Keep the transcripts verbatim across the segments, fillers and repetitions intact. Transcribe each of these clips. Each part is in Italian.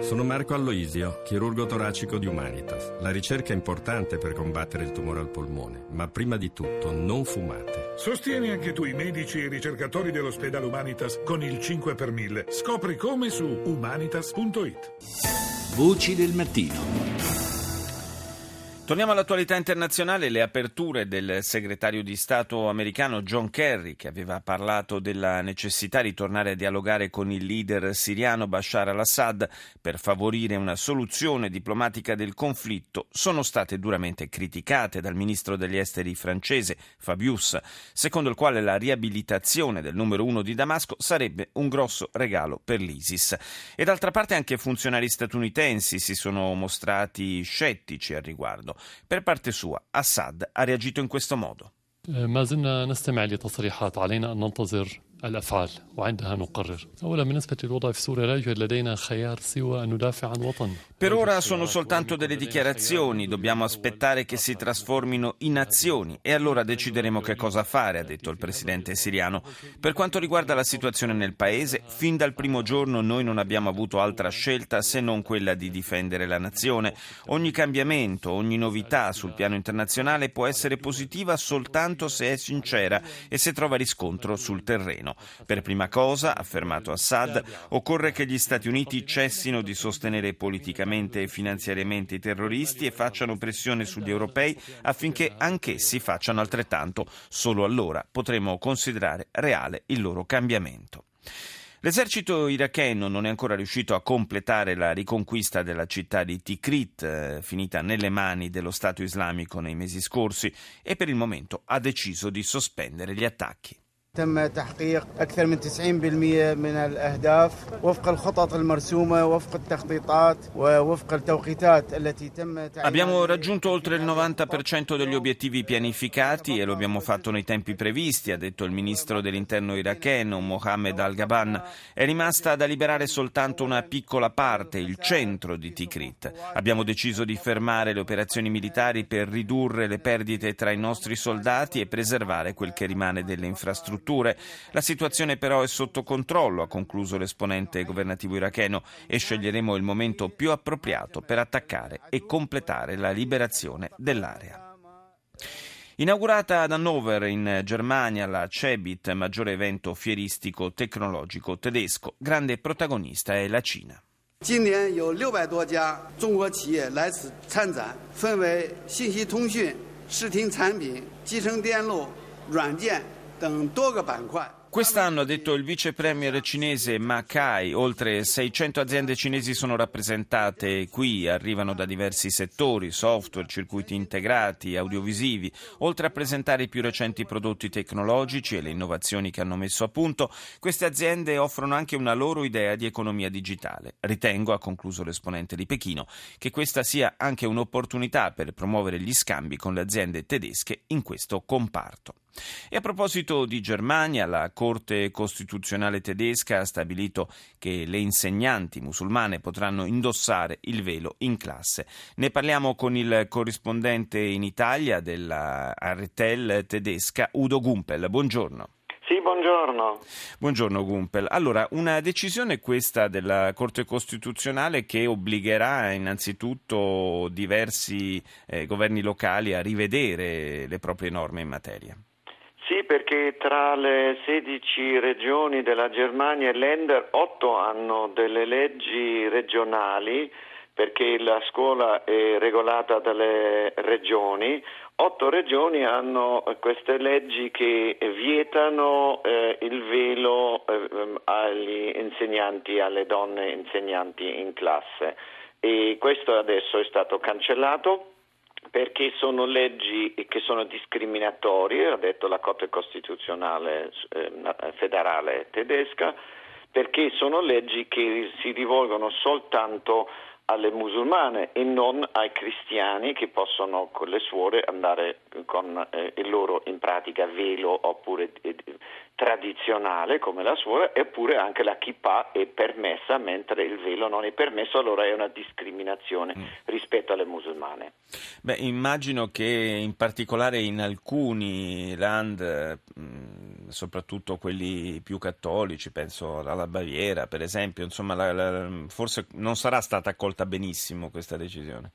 Sono Marco Aloisio, chirurgo toracico di Humanitas. La ricerca è importante per combattere il tumore al polmone, ma prima di tutto non fumate. Sostieni anche tu i medici e i ricercatori dell'ospedale Humanitas con il cinque per mille. Scopri come su humanitas punto it. Voci del mattino. Torniamo all'attualità internazionale, le aperture del segretario di Stato americano John Kerry, che aveva parlato della necessità di tornare a dialogare con il leader siriano Bashar al-Assad per favorire una soluzione diplomatica del conflitto, sono state duramente criticate dal ministro degli esteri francese Fabius, secondo il quale la riabilitazione del numero uno di Damasco sarebbe un grosso regalo per l'ISIS. E d'altra parte anche funzionari statunitensi si sono mostrati scettici al riguardo. Per parte sua, Assad ha reagito in questo modo. Per ora sono soltanto delle dichiarazioni, dobbiamo aspettare che si trasformino in azioni e allora decideremo che cosa fare, ha detto il presidente siriano. Per quanto riguarda la situazione nel paese, fin dal primo giorno noi non abbiamo avuto altra scelta se non quella di difendere la nazione. Ogni cambiamento, ogni novità sul piano internazionale può essere positiva soltanto se è sincera e se trova riscontro sul terreno. Per prima cosa, ha affermato Assad, occorre che gli Stati Uniti cessino di sostenere politicamente e finanziariamente i terroristi e facciano pressione sugli europei affinché anch'essi facciano altrettanto. Solo allora potremo considerare reale il loro cambiamento. L'esercito iracheno non è ancora riuscito a completare la riconquista della città di Tikrit, finita nelle mani dello Stato islamico nei mesi scorsi, e per il momento ha deciso di sospendere gli attacchi. تم تحقيق أكثر من تسعين بالمئة من الأهداف وفق الخطط المرسومة وفق التخطيطات ووفق التوقيتات التي تم تعيينها. Abbiamo raggiunto oltre il novanta per cento degli obiettivi pianificati e lo abbiamo fatto nei tempi previsti, ha detto il ministro dell'interno iracheno Mohammed Al-Ghaban. È rimasta da liberare soltanto una piccola parte, il centro di Tikrit. Abbiamo deciso di fermare le operazioni militari per ridurre le perdite tra i nostri soldati e preservare quel che rimane delle infrastrutture. La situazione però è sotto controllo, ha concluso l'esponente governativo iracheno, e sceglieremo il momento più appropriato per attaccare e completare la liberazione dell'area. Inaugurata ad Hannover in Germania la CEBIT, maggiore evento fieristico tecnologico tedesco, grande protagonista è la Cina. Quest'anno, ha detto il vice premier cinese Ma Kai, oltre seicento aziende cinesi sono rappresentate qui, arrivano da diversi settori, software, circuiti integrati, audiovisivi. Oltre a presentare i più recenti prodotti tecnologici e le innovazioni che hanno messo a punto, queste aziende offrono anche una loro idea di economia digitale. Ritengo, ha concluso l'esponente di Pechino, che questa sia anche un'opportunità per promuovere gli scambi con le aziende tedesche in questo comparto. E a proposito di Germania, la Corte Costituzionale tedesca ha stabilito che le insegnanti musulmane potranno indossare il velo in classe. Ne parliamo con il corrispondente in Italia della R T L tedesca, Udo Gumpel. Buongiorno. Sì, buongiorno. Buongiorno Gumpel. Allora, una decisione questa della Corte Costituzionale che obbligherà innanzitutto diversi eh, governi locali a rivedere le proprie norme in materia. Sì, perché tra le sedici regioni della Germania e Länder, otto hanno delle leggi regionali, perché la scuola è regolata dalle regioni. Otto regioni hanno queste leggi che vietano eh, il velo eh, agli insegnanti, alle donne insegnanti in classe. E questo adesso è stato cancellato, perché sono leggi che sono discriminatorie, ha detto la Corte Costituzionale eh, federale tedesca, perché sono leggi che si rivolgono soltanto alle musulmane e non ai cristiani, che possono con le suore andare con eh, il loro in pratica velo oppure eh, tradizionale come la suora, eppure anche la kippah è permessa mentre il velo non è permesso, allora è una discriminazione mm. rispetto alle musulmane. Beh, immagino che in particolare in alcuni land mh, soprattutto quelli più cattolici, penso alla Baviera per esempio, insomma la, la, forse non sarà stata accolta benissimo questa decisione.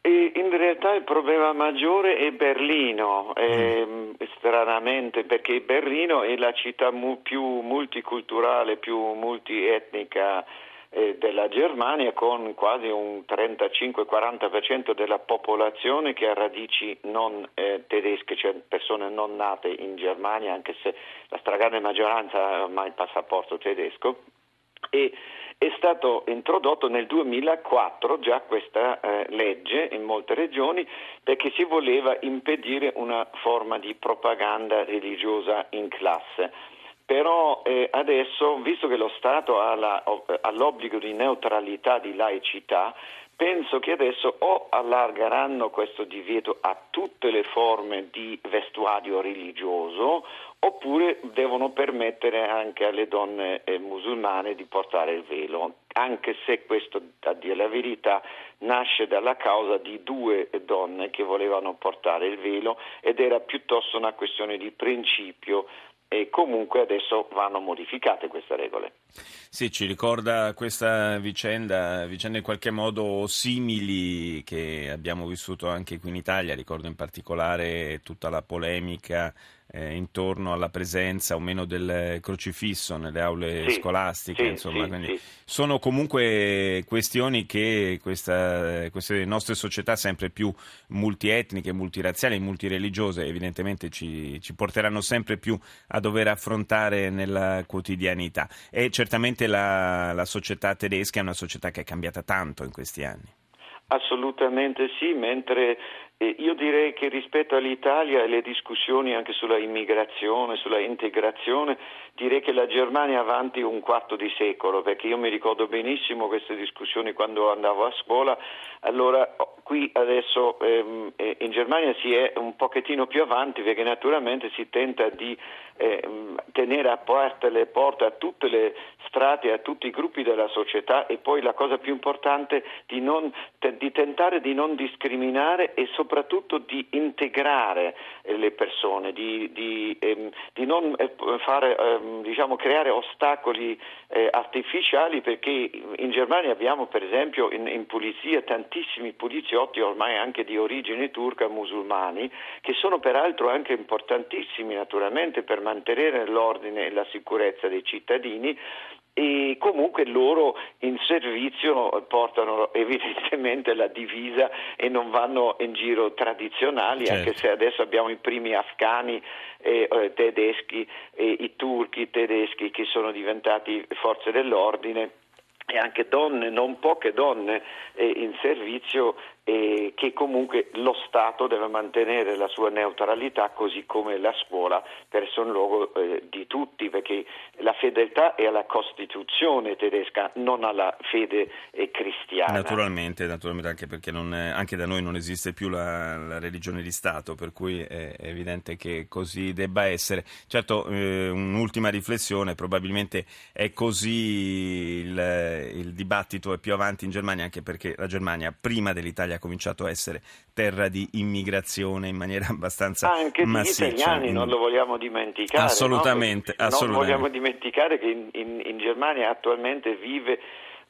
E in realtà il problema maggiore è Berlino, eh, stranamente, perché Berlino è la città mu- più multiculturale, più multietnica eh, della Germania, con quasi un trentacinque quaranta per cento della popolazione che ha radici non eh, tedesche, cioè persone non nate in Germania, anche se la stragrande maggioranza ha ormai il passaporto tedesco. E è stato introdotto nel duemilaquattro già questa eh, legge in molte regioni, perché si voleva impedire una forma di propaganda religiosa in classe. Però eh, adesso, visto che lo Stato ha, la, ha l'obbligo di neutralità, di laicità, penso che adesso o allargeranno questo divieto a tutte le forme di vestuario religioso, oppure devono permettere anche alle donne eh, musulmane di portare il velo, anche se questo, a dire la verità, nasce dalla causa di due donne che volevano portare il velo ed era piuttosto una questione di principio. E comunque adesso vanno modificate queste regole. Sì, ci ricorda questa vicenda, vicende in qualche modo simili che abbiamo vissuto anche qui in Italia. Ricordo in particolare tutta la polemica eh, intorno alla presenza o meno del crocifisso nelle aule sì, scolastiche. Sì, insomma, sì, quindi sì. Sono comunque questioni che questa, queste nostre società sempre più multietniche, multirazziali e multireligiose evidentemente ci, ci porteranno sempre più a a dover affrontare nella quotidianità. E certamente la, la società tedesca è una società che è cambiata tanto in questi anni. Assolutamente sì, mentre eh, io direi che rispetto all'Italia e le discussioni anche sulla immigrazione, sulla integrazione, direi che la Germania è avanti un quarto di secolo, perché io mi ricordo benissimo queste discussioni quando andavo a scuola. Allora qui adesso ehm, in Germania si è un pochettino più avanti, perché naturalmente si tenta di ehm, tenere aperte le porte a tutte le strate, a tutti i gruppi della società, e poi la cosa più importante di non te- di tentare di non discriminare e soprattutto di integrare le persone, di, di, ehm, di non fare, ehm, diciamo, creare ostacoli eh, artificiali, perché in Germania abbiamo per esempio in, in polizia tantissimi poliziotti ormai anche di origine turca, musulmani, che sono peraltro anche importantissimi naturalmente per mantenere l'ordine e la sicurezza dei cittadini. E comunque loro in servizio portano evidentemente la divisa e non vanno in giro tradizionali, certo. Anche se adesso abbiamo i primi afghani eh, eh, tedeschi, eh, i turchi tedeschi che sono diventati forze dell'ordine, e anche donne, non poche donne eh, in servizio, eh, che comunque lo Stato deve mantenere la sua neutralità, così come la scuola, per essere un luogo eh, di tutti, perché la fedeltà è alla Costituzione tedesca, non alla fede cristiana. Naturalmente, naturalmente anche perché non è, anche da noi non esiste più la, la religione di Stato, per cui è evidente che così debba essere. Certo, eh, un'ultima riflessione, probabilmente è così il, il dibattito è più avanti in Germania, anche perché la Germania prima dell'Italia ha cominciato a essere terra di immigrazione in maniera abbastanza anche massiccia. Anche gli italiani, non lo vogliamo dimenticare. Assolutamente, no? assolutamente. Non vogliamo dimenticare che in, in, in Germania attualmente vive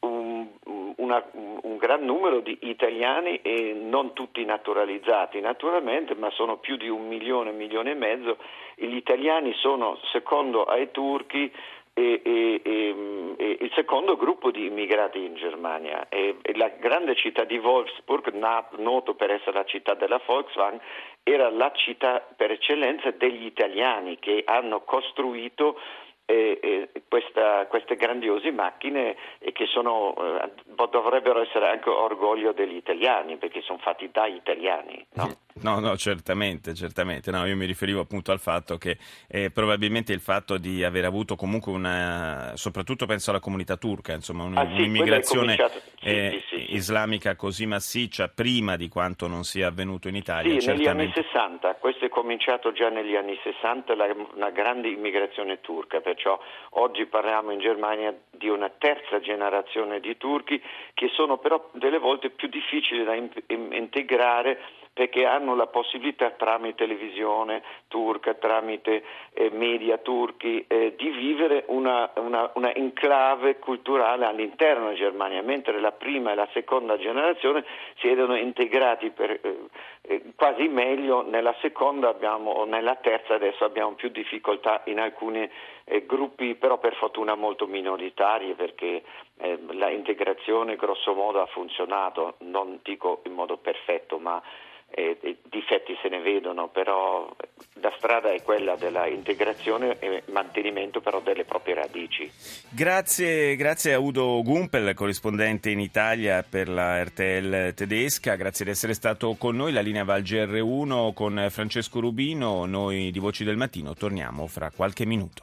un, una, un gran numero di italiani, e non tutti naturalizzati naturalmente, ma sono più di un milione, milione e mezzo. E gli italiani sono, secondo ai turchi, E, e, e, e il secondo gruppo di immigrati in Germania. E, e la grande città di Wolfsburg, nat, noto per essere la città della Volkswagen, era la città per eccellenza degli italiani che hanno costruito eh, eh, questa, queste grandiose macchine, e che sono, eh, dovrebbero essere anche orgoglio degli italiani, perché sono fatti da italiani, no? No, no, certamente, certamente. No, io mi riferivo appunto al fatto che eh, probabilmente il fatto di aver avuto comunque una, soprattutto penso alla comunità turca, insomma, un, ah, sì, un'immigrazione eh, sì, sì, sì. islamica così massiccia prima di quanto non sia avvenuto in Italia. Sì, certamente. Negli anni sessanta, questo è cominciato già negli anni sessanta, la, una grande immigrazione turca, perciò oggi parliamo in Germania di una terza generazione di turchi, che sono però delle volte più difficili da in, in, integrare, perché hanno la possibilità, tramite televisione turca, tramite eh, media turchi, eh, di vivere una, una, una enclave culturale all'interno della Germania, mentre la prima e la seconda generazione si vedono integrati per, eh, eh, quasi meglio. Nella seconda abbiamo, o nella terza adesso abbiamo più difficoltà in alcuni eh, gruppi, però per fortuna molto minoritari, perché eh, la integrazione grosso modo ha funzionato, non dico in modo perfetto, ma E, e difetti se ne vedono, però la strada è quella della integrazione e mantenimento però delle proprie radici. Grazie, grazie a Udo Gumpel, corrispondente in Italia per la R T L tedesca, grazie di essere stato con noi. La linea va al G R uno con Francesco Rubino, noi di Voci del Mattino torniamo fra qualche minuto.